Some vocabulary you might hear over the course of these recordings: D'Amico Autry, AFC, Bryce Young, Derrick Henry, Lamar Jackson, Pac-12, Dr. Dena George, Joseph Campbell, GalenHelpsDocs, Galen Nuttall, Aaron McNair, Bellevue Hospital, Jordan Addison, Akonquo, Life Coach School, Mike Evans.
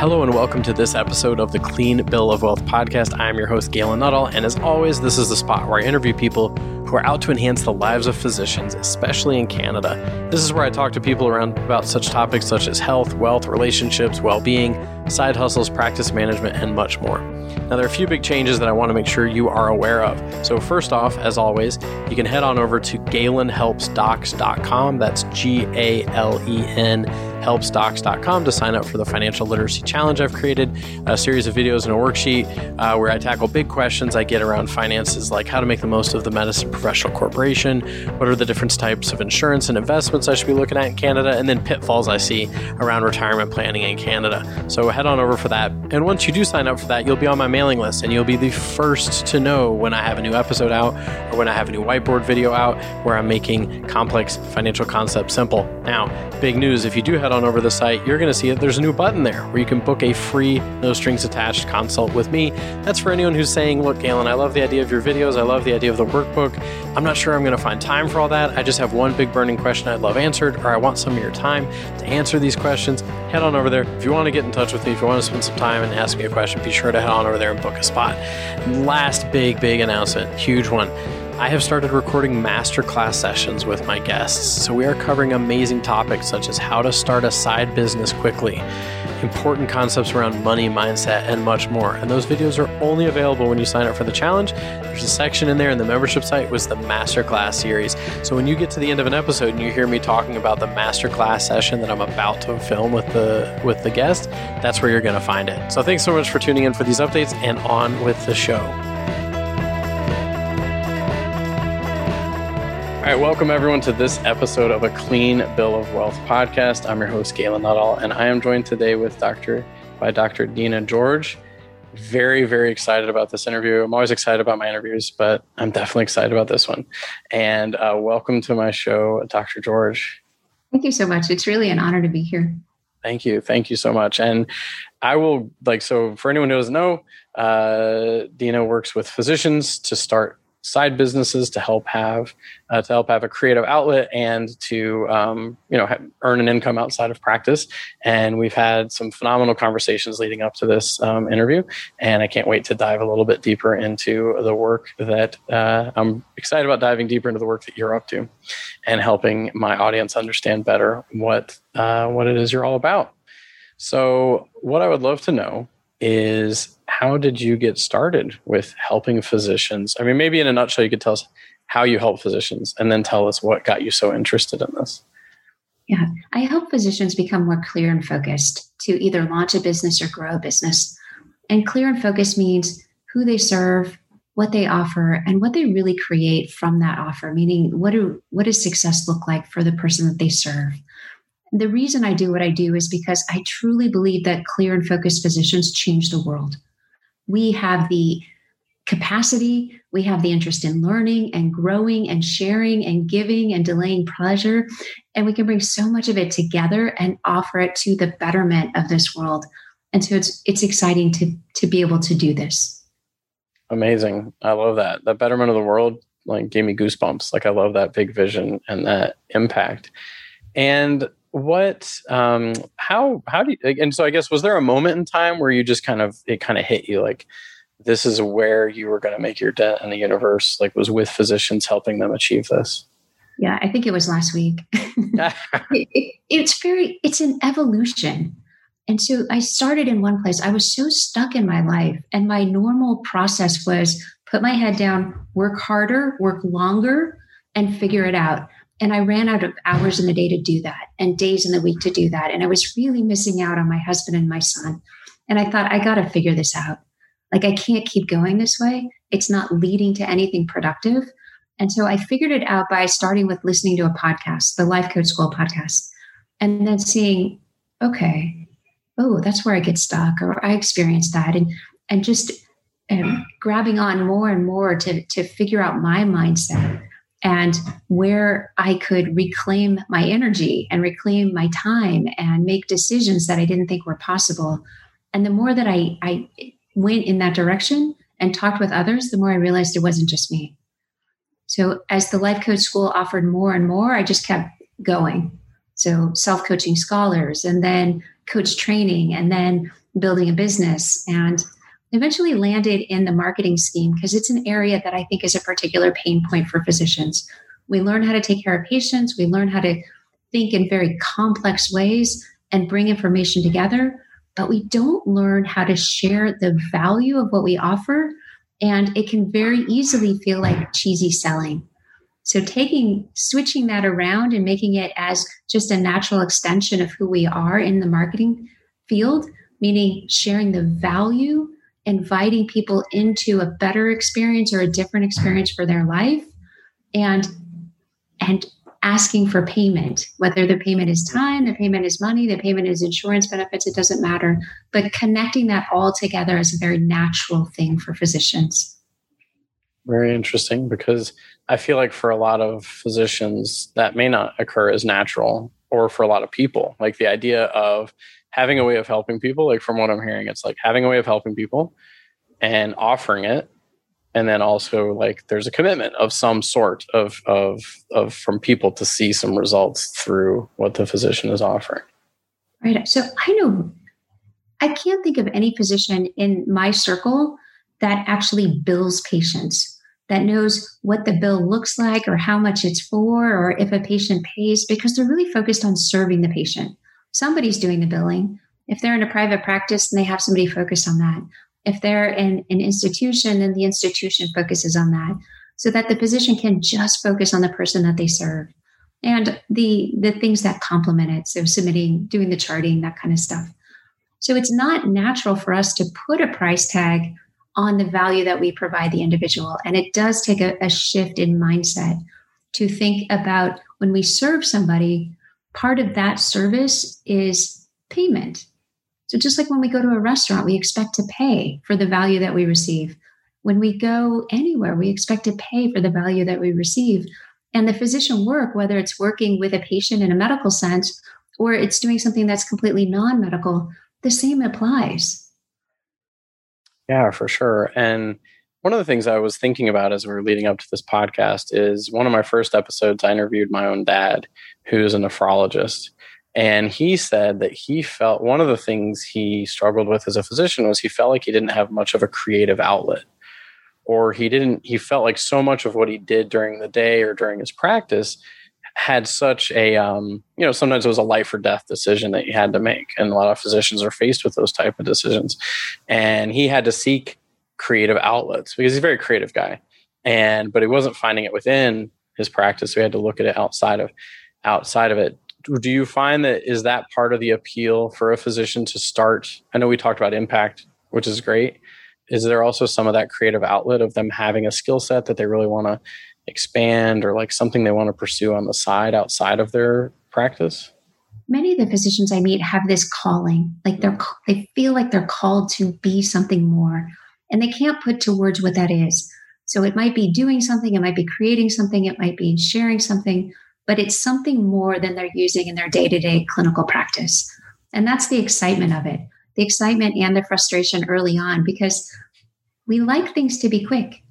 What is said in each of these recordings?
Hello and welcome to this episode of the Clean Bill of Wealth podcast. I'm your host, Galen Nuttall, and as always, this is the spot where I interview people who are out to enhance the lives of physicians, especially in Canada. This is where I talk to people around about such topics such as health, wealth, relationships, well-being, side hustles, practice management, and much more. Now, there are a few big changes that I want to make sure you are aware of. So first off, as always, you can head on over to GalenHelpsDocs.com. That's G-A-L-E-N helpsdocs.com to sign up for the Financial Literacy Challenge. I've created a series of videos and a worksheet where I tackle big questions I get around finances, like how to make the most of the Medicine Professional Corporation, what are the different types of insurance and investments I should be looking at in Canada, and then pitfalls I see around retirement planning in Canada. So head on over for that. And once you do sign up for that, you'll be on my mailing list and you'll be the first to know when I have a new episode out or when I have a new whiteboard video out where I'm making complex financial concepts simple. Now, big news, if you do have on over the site, you're going to see that there's a new button there where you can book a free, no strings attached consult with me. That's for anyone who's saying, look, Galen, I love the idea of your videos. I love the idea of the workbook. I'm not sure I'm going to find time for all that. I just have one big burning question I'd love answered, or I want some of your time to answer these questions. Head on over there. If you want to get in touch with me, if you want to spend some time and ask me a question, be sure to head on over there and book a spot. Last big announcement, huge one. I have started recording masterclass sessions with my guests. So we are covering amazing topics such as how to start a side business quickly, important concepts around money, mindset, and much more. And those videos are only available when you sign up for the challenge. There's a section in there in the membership site was the masterclass series. So when you get to the end of an episode and you hear me talking about the masterclass session that I'm about to film with the guest, that's where you're going to find it. So thanks so much for tuning in for these updates, and on with the show. All right, welcome everyone to this episode of a Clean Bill of Wealth podcast. I'm your host, Galen Nuttall, and I am joined today with Dr. Dena George. Very, very excited about this interview. I'm always excited about my interviews, but I'm definitely excited about this one. And welcome to my show, Dr. George. Thank you so much. It's really an honor to be here. Thank you. Thank you so much. And I will, so for anyone who doesn't know, Dena works with physicians to start side businesses to help have a creative outlet and to earn an income outside of practice. And we've had some phenomenal conversations leading up to this interview, and I can't wait to dive a little bit deeper into the work that I'm excited about diving deeper into the work that you're up to and helping my audience understand better what it is you're all about. So what I would love to know is, how did you get started with helping physicians? I mean, maybe in a nutshell, you could tell us how you help physicians and then tell us what got you so interested in this. Yeah, I help physicians become more clear and focused to either launch a business or grow a business. And clear and focused means who they serve, what they offer, and what they really create from that offer, meaning what does success look like for the person that they serve? The reason I do what I do is because I truly believe that clear and focused physicians change the world. We have the capacity, we have the interest in learning and growing and sharing and giving and delaying pleasure, and we can bring so much of it together and offer it to the betterment of this world. And so it's exciting to be able to do this. Amazing. I love that. The betterment of the world gave me goosebumps. I love that big vision and that impact. And how do you, and so I guess, was there a moment in time where you just kind of hit you, this is where you were going to make your dent in the universe, was with physicians, helping them achieve this? Yeah, I think it was last week. It's an evolution. And so I started in one place. I was so stuck in my life, and my normal process was put my head down, work harder, work longer, and figure it out. And I ran out of hours in the day to do that and days in the week to do that. And I was really missing out on my husband and my son. And I thought, I got to figure this out. I can't keep going this way. It's not leading to anything productive. And so I figured it out by starting with listening to a podcast, the Life Coach School podcast, and then seeing, that's where I get stuck, or I experienced that. And just grabbing on more and more to figure out my mindset and where I could reclaim my energy and reclaim my time and make decisions that I didn't think were possible. And the more that I went in that direction and talked with others, the more I realized it wasn't just me. So as the Life Coach School offered more and more, I just kept going. So self-coaching scholars, and then coach training, and then building a business, and eventually landed in the marketing scheme because it's an area that I think is a particular pain point for physicians. We learn how to take care of patients. We learn how to think in very complex ways and bring information together, but we don't learn how to share the value of what we offer. And it can very easily feel like cheesy selling. So switching that around and making it as just a natural extension of who we are in the marketing field, meaning sharing the value, inviting people into a better experience or a different experience for their life, and asking for payment, whether the payment is time, the payment is money, the payment is insurance benefits, it doesn't matter. But connecting that all together is a very natural thing for physicians. Very interesting, because I feel like for a lot of physicians, that may not occur as natural, or for a lot of people, like the idea of having a way of helping people, like from what I'm hearing, it's like having a way of helping people and offering it. And then also like there's a commitment of some sort of from people to see some results through what the physician is offering. Right. So I can't think of any physician in my circle that actually bills patients, that knows what the bill looks like or how much it's for, or if a patient pays, because they're really focused on serving the patient. Somebody's doing the billing. If they're in a private practice and they have somebody focused on that, if they're in an institution, then the institution focuses on that, so that the physician can just focus on the person that they serve and the things that complement it. So submitting, doing the charting, that kind of stuff. So it's not natural for us to put a price tag on the value that we provide the individual. And it does take a shift in mindset to think about when we serve somebody, part of that service is payment. So just like when we go to a restaurant, we expect to pay for the value that we receive. When we go anywhere, we expect to pay for the value that we receive. And the physician work, whether it's working with a patient in a medical sense, or it's doing something that's completely non-medical, the same applies. Yeah, for sure. And one of the things I was thinking about as we were leading up to this podcast is one of my first episodes, I interviewed my own dad, who's a nephrologist. And he said that he felt one of the things he struggled with as a physician was he felt like he didn't have much of a creative outlet, or he felt like so much of what he did during the day or during his practice had such a, sometimes it was a life or death decision that he had to make. And a lot of physicians are faced with those type of decisions. And he had to seek creative outlets because he's a very creative guy. But he wasn't finding it within his practice. So he had to look at it outside of it. Do you find that part of the appeal for a physician to start? I know we talked about impact, which is great. Is there also some of that creative outlet of them having a skill set that they really want to expand, or like something they want to pursue on the side outside of their practice? Many of the physicians I meet have this calling, like they feel like they're called to be something more, and they can't put to words what that is. So it might be doing something, it might be creating something, it might be sharing something, but it's something more than they're using in their day-to-day clinical practice. And that's the excitement of it, the excitement and the frustration early on, because we like things to be quick.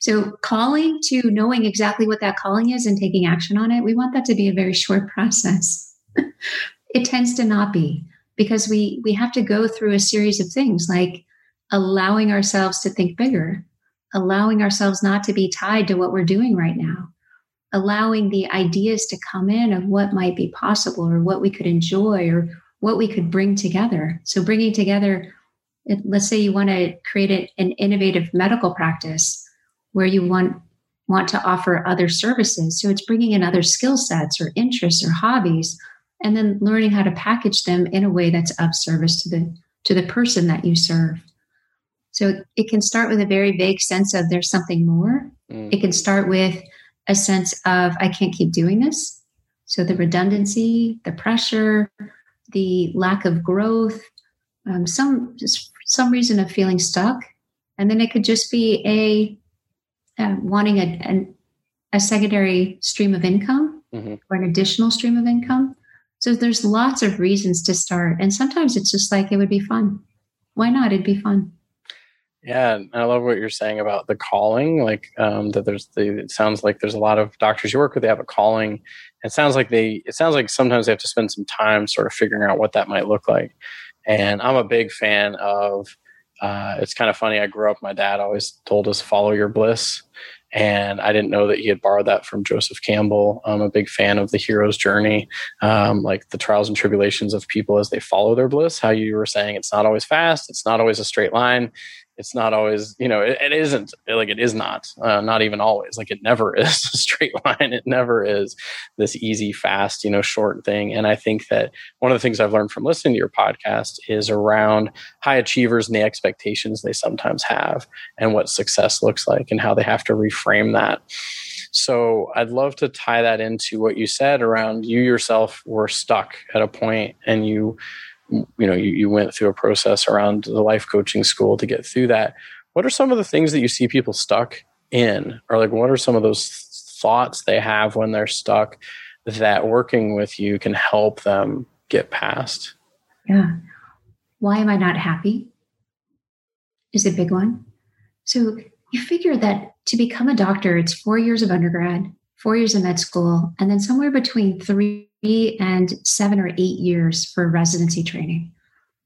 So calling to knowing exactly what that calling is and taking action on it, we want that to be a very short process. It tends to not be, because we have to go through a series of things like allowing ourselves to think bigger, allowing ourselves not to be tied to what we're doing right now, allowing the ideas to come in of what might be possible or what we could enjoy or what we could bring together. So bringing together, let's say you want to create an innovative medical practice where you want to offer other services. So it's bringing in other skill sets or interests or hobbies, and then learning how to package them in a way that's of service to the person that you serve. So it can start with a very vague sense of there's something more. Mm. It can start with a sense of, I can't keep doing this. So the redundancy, the pressure, the lack of growth, some reason of feeling stuck. And then it could just be wanting a secondary stream of income, mm-hmm. or an additional stream of income. So there's lots of reasons to start. And sometimes it's just like, it would be fun. Why not? It'd be fun. Yeah, and I love what you're saying about the calling, like that it sounds like there's a lot of doctors you work with, they have a calling. It sounds like sometimes they have to spend some time sort of figuring out what that might look like. And I'm a big fan of, it's kind of funny. I grew up, my dad always told us, follow your bliss. And I didn't know that he had borrowed that from Joseph Campbell. I'm a big fan of the hero's journey, like the trials and tribulations of people as they follow their bliss. How you were saying, it's not always fast. It's not always a straight line. It's not always, you know, it is not even always, like it never is a straight line. It never is this easy, fast, you know, short thing. And I think that one of the things I've learned from listening to your podcast is around high achievers and the expectations they sometimes have and what success looks like and how they have to reframe that. So I'd love to tie that into what you said around you yourself were stuck at a point and you went through a process around the life coaching school to get through that. What are some of the things that you see people stuck in? Or like, what are some of those thoughts they have when they're stuck that working with you can help them get past? Yeah. Why am I not happy is a big one. So you figure that to become a doctor, it's 4 years of undergrad, 4 years of med school, and then somewhere between 3 and 7 or 8 years for residency training.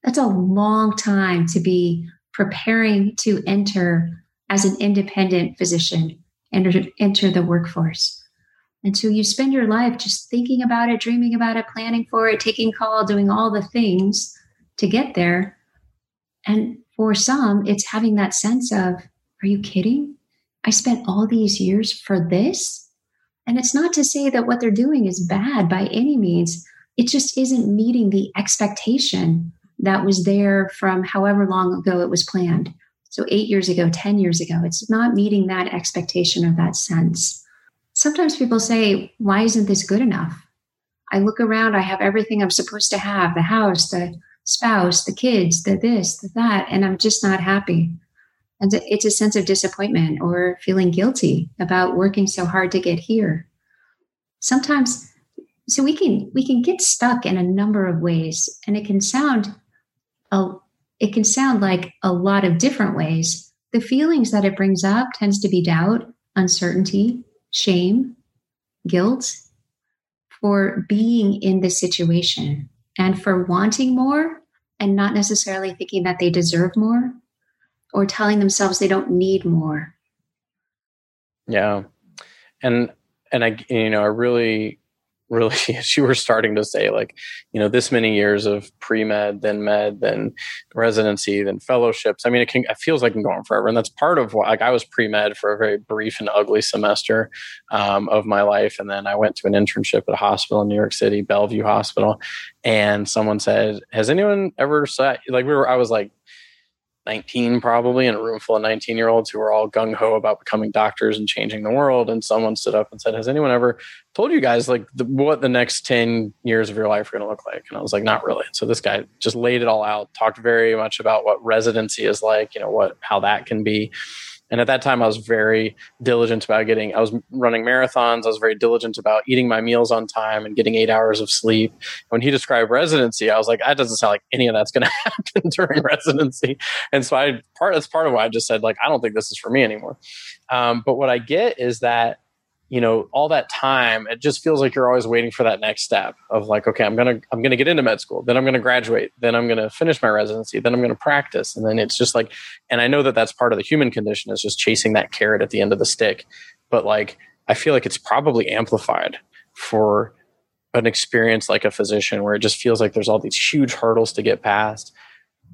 That's a long time to be preparing to enter as an independent physician and enter the workforce. And so you spend your life just thinking about it, dreaming about it, planning for it, taking call, doing all the things to get there. And for some, it's having that sense of, are you kidding? I spent all these years for this? And it's not to say that what they're doing is bad by any means. It just isn't meeting the expectation that was there from however long ago it was planned. So 8 years ago, 10 years ago, it's not meeting that expectation or that sense. Sometimes people say, why isn't this good enough? I look around, I have everything I'm supposed to have, the house, the spouse, the kids, the this, the that, and I'm just not happy. And it's a sense of disappointment or feeling guilty about working so hard to get here. Sometimes, so we can get stuck in a number of ways, and it can sound like a lot of different ways. The feelings that it brings up tends to be doubt, uncertainty, shame, guilt for being in this situation and for wanting more and not necessarily thinking that they deserve more, or telling themselves they don't need more. Yeah. And I, you know, I really, really, as you were starting to say, like, you know, this many years of pre-med, then med, then residency, then fellowships. I mean, it feels like I'm going forever. And that's part of what, like, I was pre-med for a very brief and ugly semester of my life. And then I went to an internship at a hospital in New York City, Bellevue Hospital. And someone said, has anyone ever said, like, I was like, 19 probably, in a room full of 19-year-olds who were all gung-ho about becoming doctors and changing the world. And someone stood up and said, has anyone ever told you guys like what the next 10 years of your life are going to look like? And I was like, not really. So this guy just laid it all out, talked very much about what residency is like, you know, how that can be. And at that time, I was very diligent about I was running marathons. I was very diligent about eating my meals on time and getting 8 hours of sleep. When he described residency, I was like, that doesn't sound like any of that's going to happen during residency. And so that's part of why I just said, like, I don't think this is for me anymore. But what I get is that, you know, all that time, it just feels like you're always waiting for that next step of like, okay, I'm going to get into med school. Then I'm going to graduate. Then I'm going to finish my residency. Then I'm going to practice. And then it's just like, and I know that that's part of the human condition is just chasing that carrot at the end of the stick. But like, I feel like it's probably amplified for an experience like a physician where it just feels like there's all these huge hurdles to get past.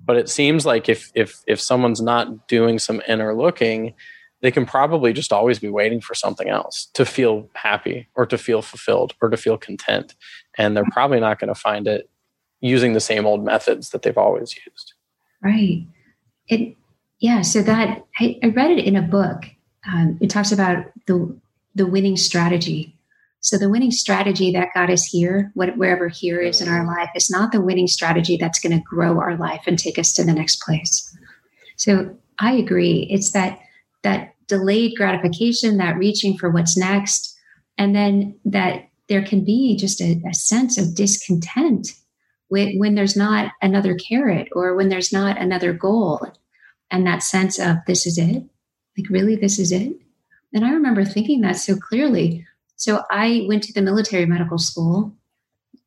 But it seems like if someone's not doing some inner looking, they can probably just always be waiting for something else to feel happy or to feel fulfilled or to feel content. And they're probably not going to find it using the same old methods that they've always used. Right. So that I read it in a book. It talks about the winning strategy. So the winning strategy that got us here, wherever here is in our life, is not the winning strategy that's going to grow our life and take us to the next place. So I agree. It's that delayed gratification, that reaching for what's next, and then that there can be just a sense of discontent when there's not another carrot or when there's not another goal. And that sense of, this is it? Like, really, this is it? And I remember thinking that so clearly. So I went to the military medical school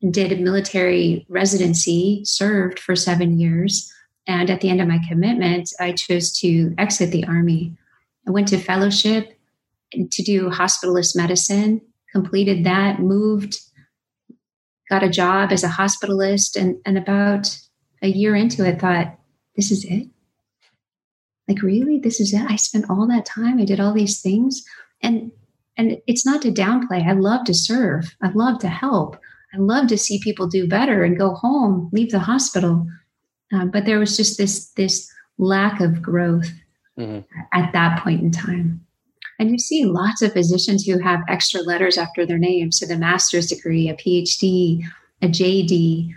and did a military residency, served for 7 years. And at the end of my commitment, I chose to exit the Army. I went to fellowship to do hospitalist medicine, completed that, moved, got a job as a hospitalist, and about a year into it, thought, this is it? Like, really? This is it? I spent all that time. I did all these things. And it's not to downplay. I love to serve. I love to help. I love to see people do better and go home, leave the hospital. But there was just this lack of growth at that point in time. And you see lots of physicians who have extra letters after their name. So the master's degree, a PhD, a JD,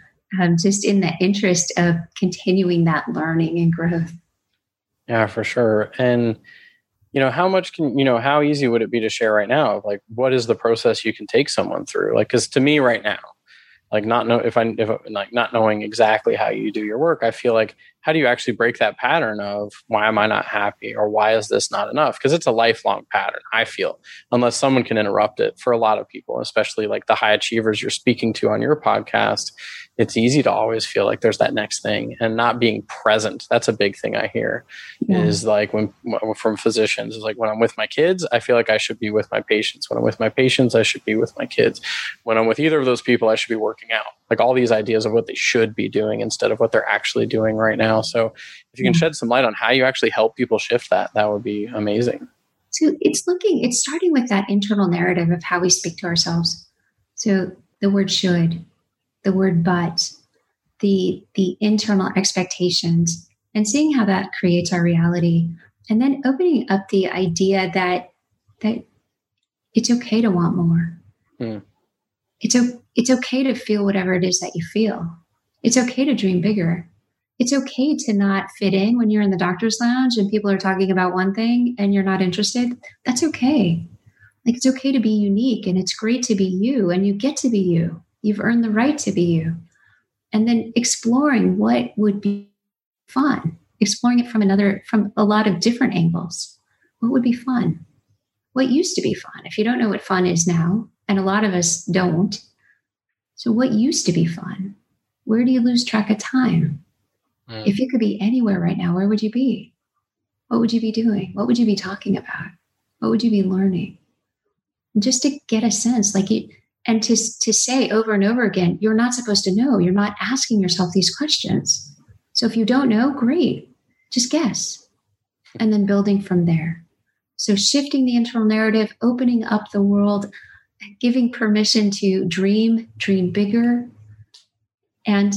just in the interest of continuing that learning and growth. Yeah, for sure. And, you know, how much can, you know, how easy would it be to share right now? Like, what is the process you can take someone through? Like, because to me right now, like not knowing exactly how you do your work, I feel like, how do you actually break that pattern of why am I not happy or why is this not enough? Because it's a lifelong pattern, I feel, unless someone can interrupt it for a lot of people, especially like the high achievers you're speaking to on your podcast. It's easy to always feel like there's that next thing and not being present. That's a big thing I hear is like from physicians is like, when I'm with my kids, I feel like I should be with my patients. When I'm with my patients, I should be with my kids. When I'm with either of those people, I should be working out. Like all these ideas of what they should be doing instead of what they're actually doing right now. So if you can shed some light on how you actually help people shift that, that would be amazing. So it's starting with that internal narrative of how we speak to ourselves. So the word should, the word but, the internal expectations, and seeing how that creates our reality. And then opening up the idea that it's okay to want more. It's okay to feel whatever it is that you feel. It's okay to dream bigger. It's okay to not fit in when you're in the doctor's lounge and people are talking about one thing and you're not interested. That's okay. Like, it's okay to be unique, and it's great to be you, and you get to be you. You've earned the right to be you. And then exploring what would be fun, exploring it from a lot of different angles. What would be fun? What used to be fun? If you don't know what fun is now, and a lot of us don't. So what used to be fun? Where do you lose track of time? If you could be anywhere right now, where would you be? What would you be doing? What would you be talking about? What would you be learning? And just to get a sense, like, and to say over and over again, you're not supposed to know. You're not asking yourself these questions. So if you don't know, great, just guess. And then building from there. So shifting the internal narrative, opening up the world, giving permission to dream bigger, and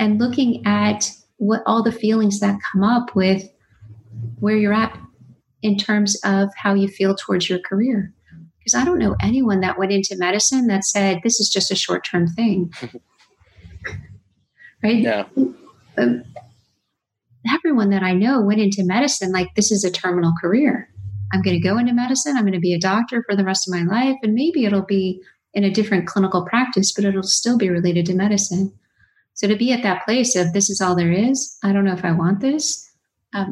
looking at what all the feelings that come up with where you're at in terms of how you feel towards your career. Because I don't know anyone that went into medicine that said, this is just a short-term thing. Right? Yeah. Everyone that I know went into medicine like, this is a terminal career. I'm going to go into medicine. I'm going to be a doctor for the rest of my life. And maybe it'll be in a different clinical practice, but it'll still be related to medicine. So to be at that place of, this is all there is. I don't know if I want this.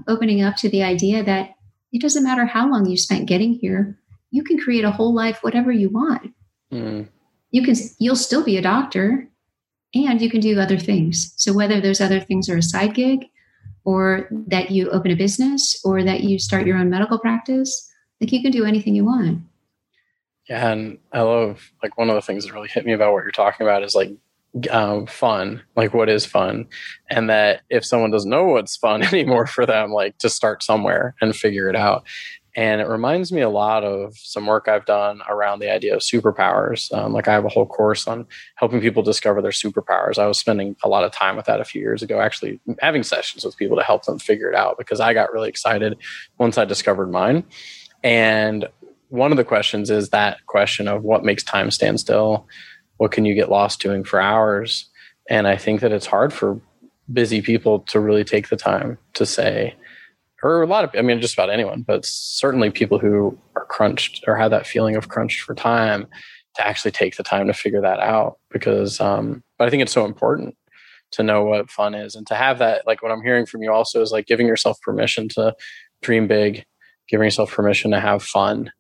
Opening up to the idea that it doesn't matter how long you spent getting here. You can create a whole life, whatever you want. You'll still be a doctor, and you can do other things. So whether those other things are a side gig, or that you open a business, or that you start your own medical practice, like, you can do anything you want. Yeah. And I love, like, one of the things that really hit me about what you're talking about is like, fun, like, what is fun? And that if someone doesn't know what's fun anymore for them, like, to start somewhere and figure it out. And it reminds me a lot of some work I've done around the idea of superpowers. Like, I have a whole course on helping people discover their superpowers. I was spending a lot of time with that a few years ago, actually having sessions with people to help them figure it out, because I got really excited once I discovered mine. And one of the questions is that question of, what makes time stand still? What can you get lost doing for hours? And I think that it's hard for busy people to really take the time to say, or a lot of, I mean, just about anyone, but certainly people who are crunched or have that feeling of crunched for time, to actually take the time to figure that out. Because, but I think it's so important to know what fun is, and to have that, like, what I'm hearing from you also is like, giving yourself permission to dream big, giving yourself permission to have fun,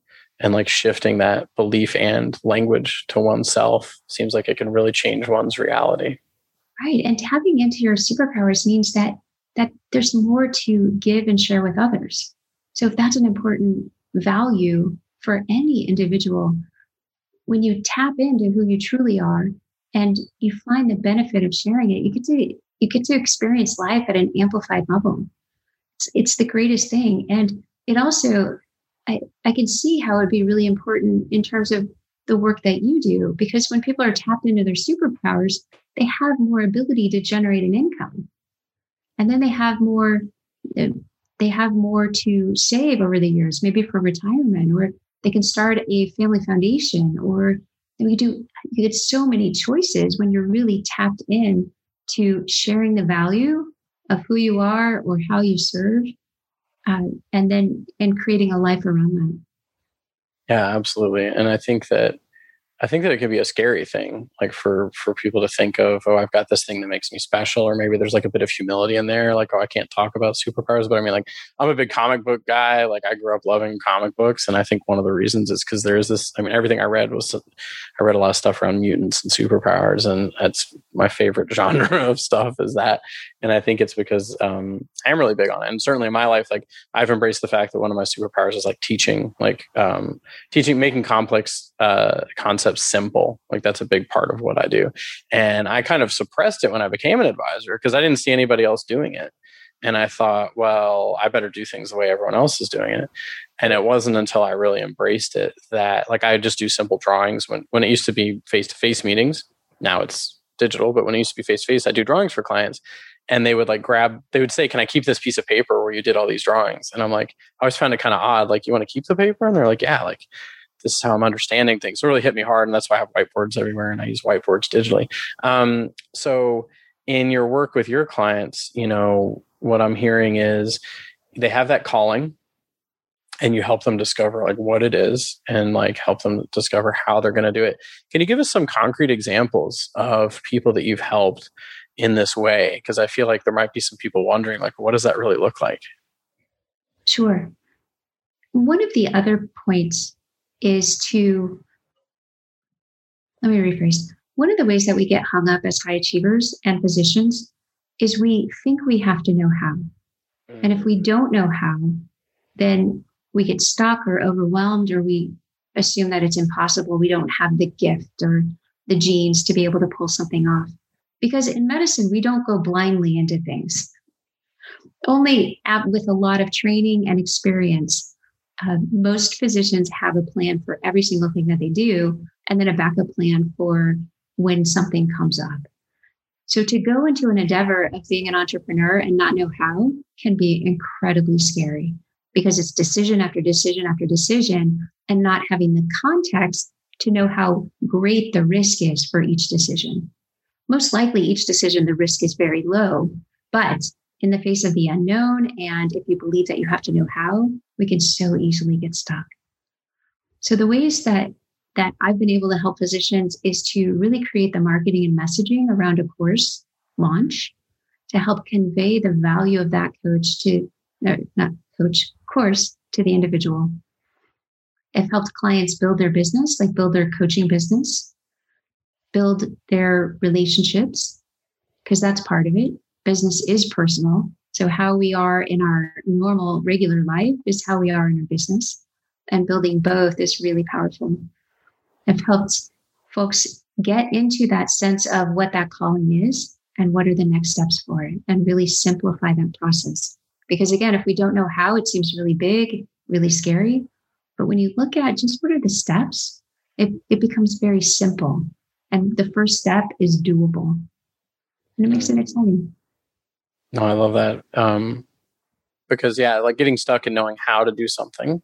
and like shifting that belief and language to oneself seems like it can really change one's reality. Right. And tapping into your superpowers means that there's more to give and share with others. So if that's an important value for any individual, when you tap into who you truly are and you find the benefit of sharing it, you get to experience life at an amplified level. It's the greatest thing. And it also, I can see how it'd be really important in terms of the work that you do, because when people are tapped into their superpowers, they have more ability to generate an income. And then they have more to save over the years, maybe for retirement, or they can start a family foundation, or you get so many choices when you're really tapped in to sharing the value of who you are or how you serve, and creating a life around that. Yeah, absolutely. And I think that it could be a scary thing, like for people to think of, oh, I've got this thing that makes me special, or maybe there's like a bit of humility in there, like, oh, I can't talk about superpowers. But I mean, like, I'm a big comic book guy. Like, I grew up loving comic books, and I think one of the reasons is because there is this. I mean, everything I read a lot of stuff around mutants and superpowers, and that's my favorite genre of stuff is that. And I think it's because I'm really big on it, and certainly in my life, like, I've embraced the fact that one of my superpowers is like teaching, making complex concepts simple. Like, that's a big part of what I do. And I kind of suppressed it when I became an advisor because I didn't see anybody else doing it. And I thought, well, I better do things the way everyone else is doing it. And it wasn't until I really embraced it that, like, I just do simple drawings when it used to be face-to-face meetings. Now it's digital, but when it used to be face-to-face, I do drawings for clients. And they would say, can I keep this piece of paper where you did all these drawings? And I'm like, I always found it kind of odd. Like, you want to keep the paper? And they're like, yeah, like, this is how I'm understanding things. It really hit me hard. And that's why I have whiteboards everywhere, and I use whiteboards digitally. So in your work with your clients, you know, what I'm hearing is they have that calling, and you help them discover like what it is, and like help them discover how they're going to do it. Can you give us some concrete examples of people that you've helped in this way? Because I feel like there might be some people wondering, like, what does that really look like? Sure. One of the other points One of the ways that we get hung up as high achievers and physicians is we think we have to know how. And if we don't know how, then we get stuck or overwhelmed, or we assume that it's impossible. We don't have the gift or the genes to be able to pull something off. Because in medicine, we don't go blindly into things. Only with a lot of training and experience. Most physicians have a plan for every single thing that they do, and then a backup plan for when something comes up. So to go into an endeavor of being an entrepreneur and not know how can be incredibly scary, because it's decision after decision after decision, and not having the context to know how great the risk is for each decision. Most likely each decision, the risk is very low, but in the face of the unknown, and if you believe that you have to know how, we can so easily get stuck. So the ways that I've been able to help physicians is to really create the marketing and messaging around a course launch to help convey the value of that course to the individual. I've helped clients build their business, like build their coaching business, build their relationships, because that's part of it. Business is personal. So how we are in our normal, regular life is how we are in our business. And building both is really powerful. I've helped folks get into that sense of what that calling is and what are the next steps for it, and really simplify that process. Because again, if we don't know how, it seems really big, really scary. But when you look at just what are the steps, it becomes very simple. And the first step is doable. And it makes it exciting. No, I love that. Because yeah, like getting stuck in knowing how to do something,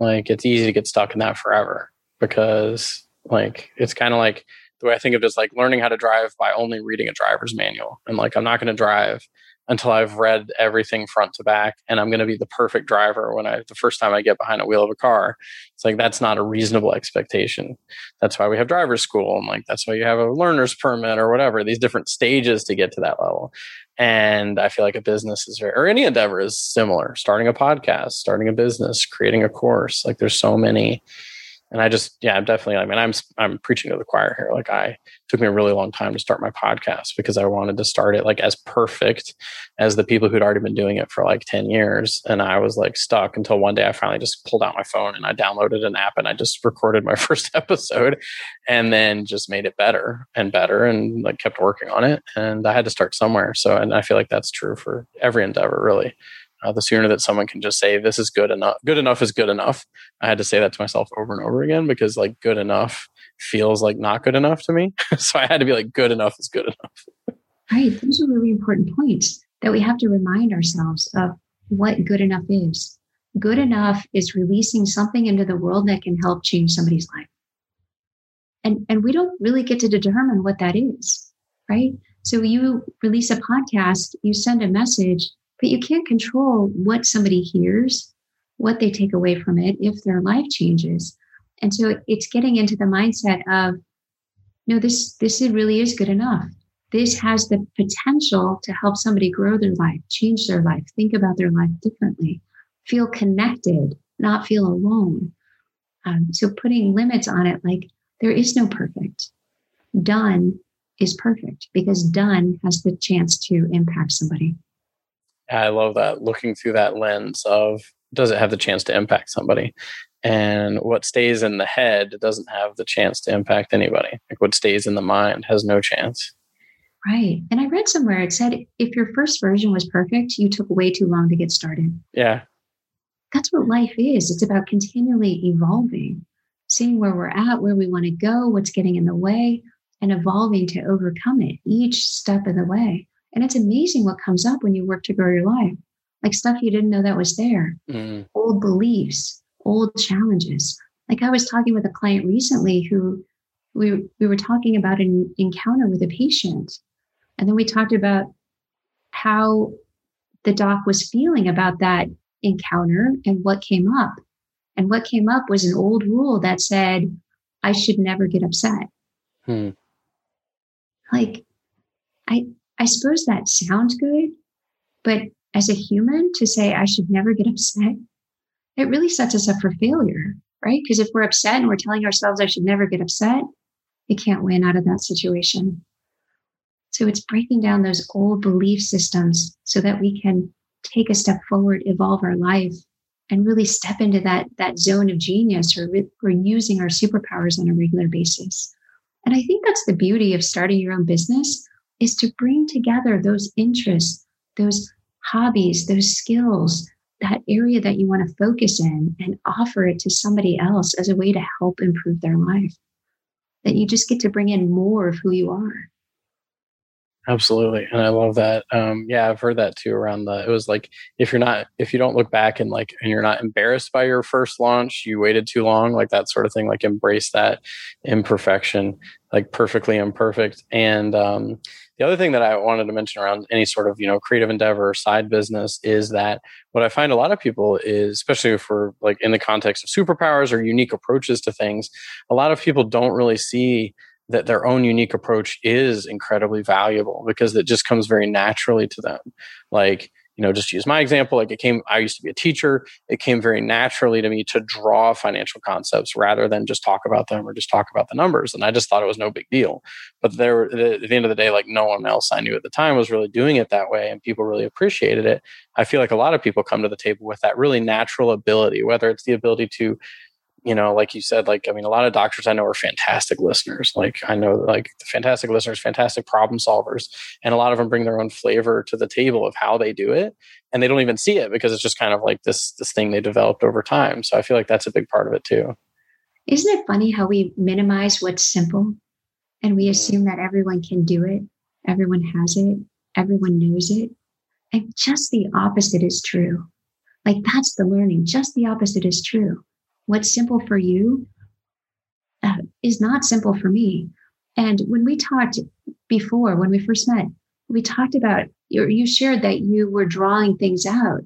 like it's easy to get stuck in that forever, because like, it's kind of like the way I think of it is like learning how to drive by only reading a driver's manual. And like, I'm not going to drive until I've read everything front to back, and I'm going to be the perfect driver when the first time I get behind a wheel of a car. It's like, that's not a reasonable expectation. That's why we have driver's school. And like, that's why you have a learner's permit or whatever, these different stages to get to that level. And I feel like a business is or any endeavor is similar, starting a podcast, starting a business, creating a course. Like there's so many. And I just, I'm definitely, I mean, I'm preaching to the choir here. Like it took me a really long time to start my podcast because I wanted to start it like as perfect as the people who'd already been doing it for like 10 years. And I was like stuck until one day I finally just pulled out my phone and I downloaded an app and I just recorded my first episode and then just made it better and better and like kept working on it. And I had to start somewhere. So, and I feel like that's true for every endeavor really. The sooner that someone can just say, this is good enough is good enough. I had to say that to myself over and over again because like good enough feels like not good enough to me. So I had to be like, good enough is good enough. Right. Those are really important points that we have to remind ourselves of what good enough is. Good enough is releasing something into the world that can help change somebody's life. And we don't really get to determine what that is, right? So you release a podcast, you send a message, but you can't control what somebody hears, what they take away from it, if their life changes. And so it's getting into the mindset of, no, this really is good enough. This has the potential to help somebody grow their life, change their life, think about their life differently, feel connected, not feel alone. So putting limits on it, like there is no perfect. Done is perfect because done has the chance to impact somebody. I love that, looking through that lens of, does it have the chance to impact somebody? And what stays in the head doesn't have the chance to impact anybody. Like what stays in the mind has no chance. Right. And I read somewhere, it said, if your first version was perfect, you took way too long to get started. Yeah. That's what life is. It's about continually evolving, seeing where we're at, where we want to go, what's getting in the way, and evolving to overcome it each step of the way. And it's amazing what comes up when you work to grow your life, like stuff you didn't know that was there, old beliefs, old challenges. Like I was talking with a client recently who we were talking about an encounter with a patient. And then we talked about how the doc was feeling about that encounter and what came up. And what came up was an old rule that said, I should never get upset. Like I suppose that sounds good, but as a human to say, I should never get upset, it really sets us up for failure, right? Because if we're upset and we're telling ourselves, I should never get upset, we can't win out of that situation. So it's breaking down those old belief systems so that we can take a step forward, evolve our life, and really step into that zone of genius where we're using our superpowers on a regular basis. And I think that's the beauty of starting your own business, is to bring together those interests, those hobbies, those skills, that area that you want to focus in and offer it to somebody else as a way to help improve their life. That you just get to bring in more of who you are. Absolutely. And I love that. I've heard that too around it was like, if you don't look back and like, and you're not embarrassed by your first launch, you waited too long, like that sort of thing, like embrace that imperfection, like perfectly imperfect. And, the other thing that I wanted to mention around any sort of, creative endeavor or side business is that what I find a lot of people is, especially if we're like in the context of superpowers or unique approaches to things, a lot of people don't really see that their own unique approach is incredibly valuable because it just comes very naturally to them. Like, just to use my example, like I used to be a teacher. It came very naturally to me to draw financial concepts rather than just talk about them or just talk about the numbers. And I just thought it was no big deal. But at the end of the day, like no one else I knew at the time was really doing it that way. And people really appreciated it. I feel like a lot of people come to the table with that really natural ability, whether it's the ability to, like you said, like, I mean, a lot of doctors I know are fantastic listeners. Like I know like the fantastic listeners, fantastic problem solvers. And a lot of them bring their own flavor to the table of how they do it. And they don't even see it because it's just kind of like this thing they developed over time. So I feel like that's a big part of it too. Isn't it funny how we minimize what's simple and we assume that everyone can do it. Everyone has it. Everyone knows it. And just the opposite is true. Like that's the learning. Just the opposite is true. What's simple for you is not simple for me. And when we talked before, when we first met, we talked about, you shared that you were drawing things out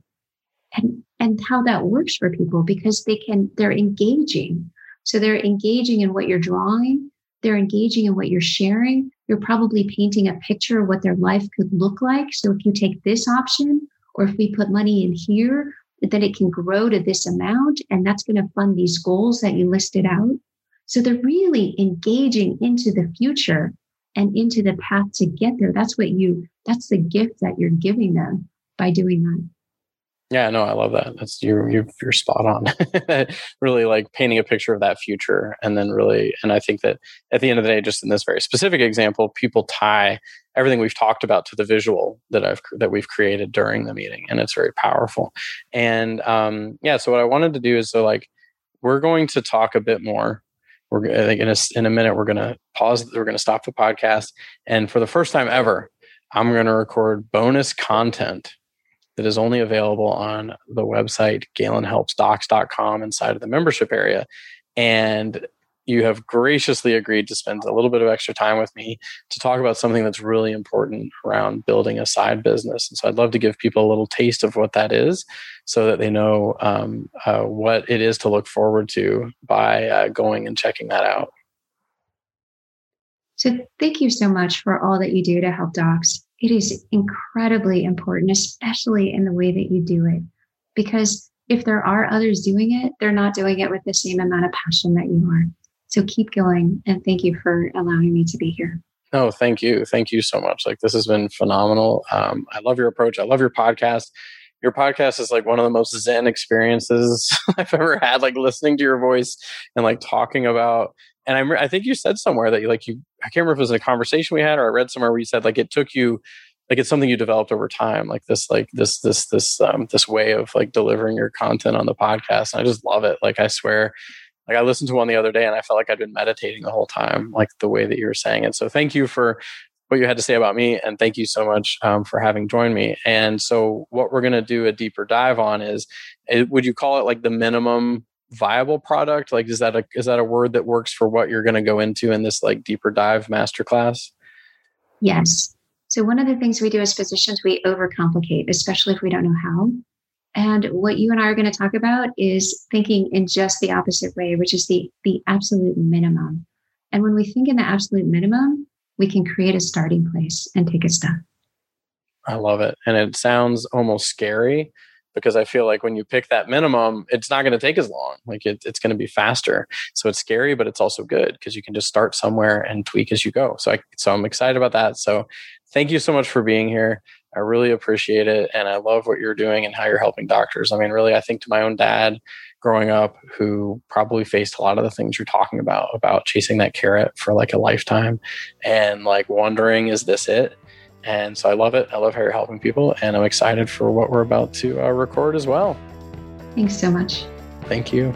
and how that works for people, because they're engaging. So they're engaging in what you're drawing. They're engaging in what you're sharing. You're probably painting a picture of what their life could look like. So if you take this option, or if we put money in here, then it can grow to this amount, and that's going to fund these goals that you listed out. So they're really engaging into the future and into the path to get there. That's the gift that you're giving them by doing that. Yeah, no, I love that. That's you're spot on. Really like painting a picture of that future. And then really, and I think that at the end of the day, just in this very specific example, people tie everything we've talked about to the visual that we've created during the meeting. And it's very powerful. And so what I wanted to do is, so like, we're going to talk a bit more. I think in a minute, we're going to pause. We're going to stop the podcast. And for the first time ever, I'm going to record bonus content that is only available on the website, GalenHelpsDocs.com, inside of the membership area. And you have graciously agreed to spend a little bit of extra time with me to talk about something that's really important around building a side business. And so I'd love to give people a little taste of what that is, so that they know what it is to look forward to by going and checking that out. So thank you so much for all that you do to help docs. It is incredibly important, especially in the way that you do it, because if there are others doing it, they're not doing it with the same amount of passion that you are. So keep going. And thank you for allowing me to be here. No, thank you. Thank you so much. Like, this has been phenomenal. I love your approach. I love your podcast. Your podcast is like one of the most zen experiences I've ever had, like listening to your voice and like talking about. And I think you said somewhere that I can't remember if it was in a conversation we had, or I read somewhere where you said, like, it took you, like, it's something you developed over time, this way of like delivering your content on the podcast. And I just love it. Like, I swear, like, I listened to one the other day and I felt like I'd been meditating the whole time, like the way that you were saying it. So thank you for what you had to say about me. And thank you so much for having joined me. And so what we're going to do a deeper dive on is, would you call it like the minimum viable product? Like, is that a word that works for what you're going to go into in this like deeper dive masterclass? Yes. So one of the things we do as physicians, we overcomplicate, especially if we don't know how. And what you and I are going to talk about is thinking in just the opposite way, which is the absolute minimum. And when we think in the absolute minimum, we can create a starting place and take a step. I love it. And it sounds almost scary, because I feel like when you pick that minimum, it's not going to take as long. Like, it's going to be faster. So it's scary, but it's also good, because you can just start somewhere and tweak as you go. So I'm excited about that. So thank you so much for being here. I really appreciate it. And I love what you're doing and how you're helping doctors. I mean, really, I think to my own dad growing up, who probably faced a lot of the things you're talking about chasing that carrot for like a lifetime and like wondering, is this it? And so I love it. I love how you're helping people. And I'm excited for what we're about to record as well. Thanks so much. Thank you.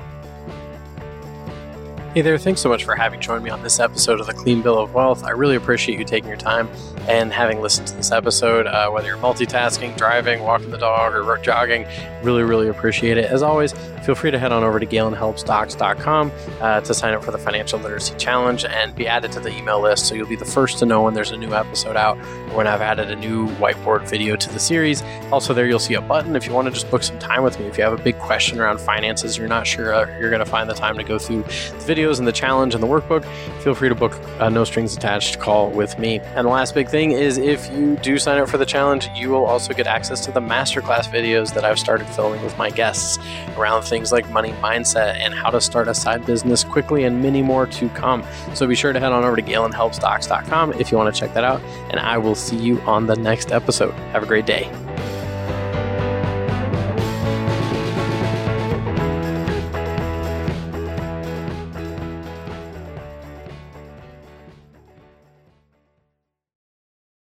Hey there. Thanks so much for having joined me on this episode of The Clean Bill of Wealth. I really appreciate you taking your time and having listened to this episode, whether you're multitasking, driving, walking the dog, or jogging. Really, really appreciate it. As always, feel free to head on over to GalenHelpsDocs.com to sign up for the Financial Literacy Challenge and be added to the email list, so you'll be the first to know when there's a new episode out or when I've added a new whiteboard video to the series. Also there, you'll see a button if you want to just book some time with me. If you have a big question around finances, you're not sure you're going to find the time to go through the videos and the challenge and the workbook, feel free to book a no strings attached call with me. And the last big thing is, if you do sign up for the challenge, you will also get access to the masterclass videos that I've started filming with my guests around things like money mindset and how to start a side business quickly, and many more to come. So be sure to head on over to GalenHelpsDocs.com if you want to check that out. And I will see you on the next episode. Have a great day.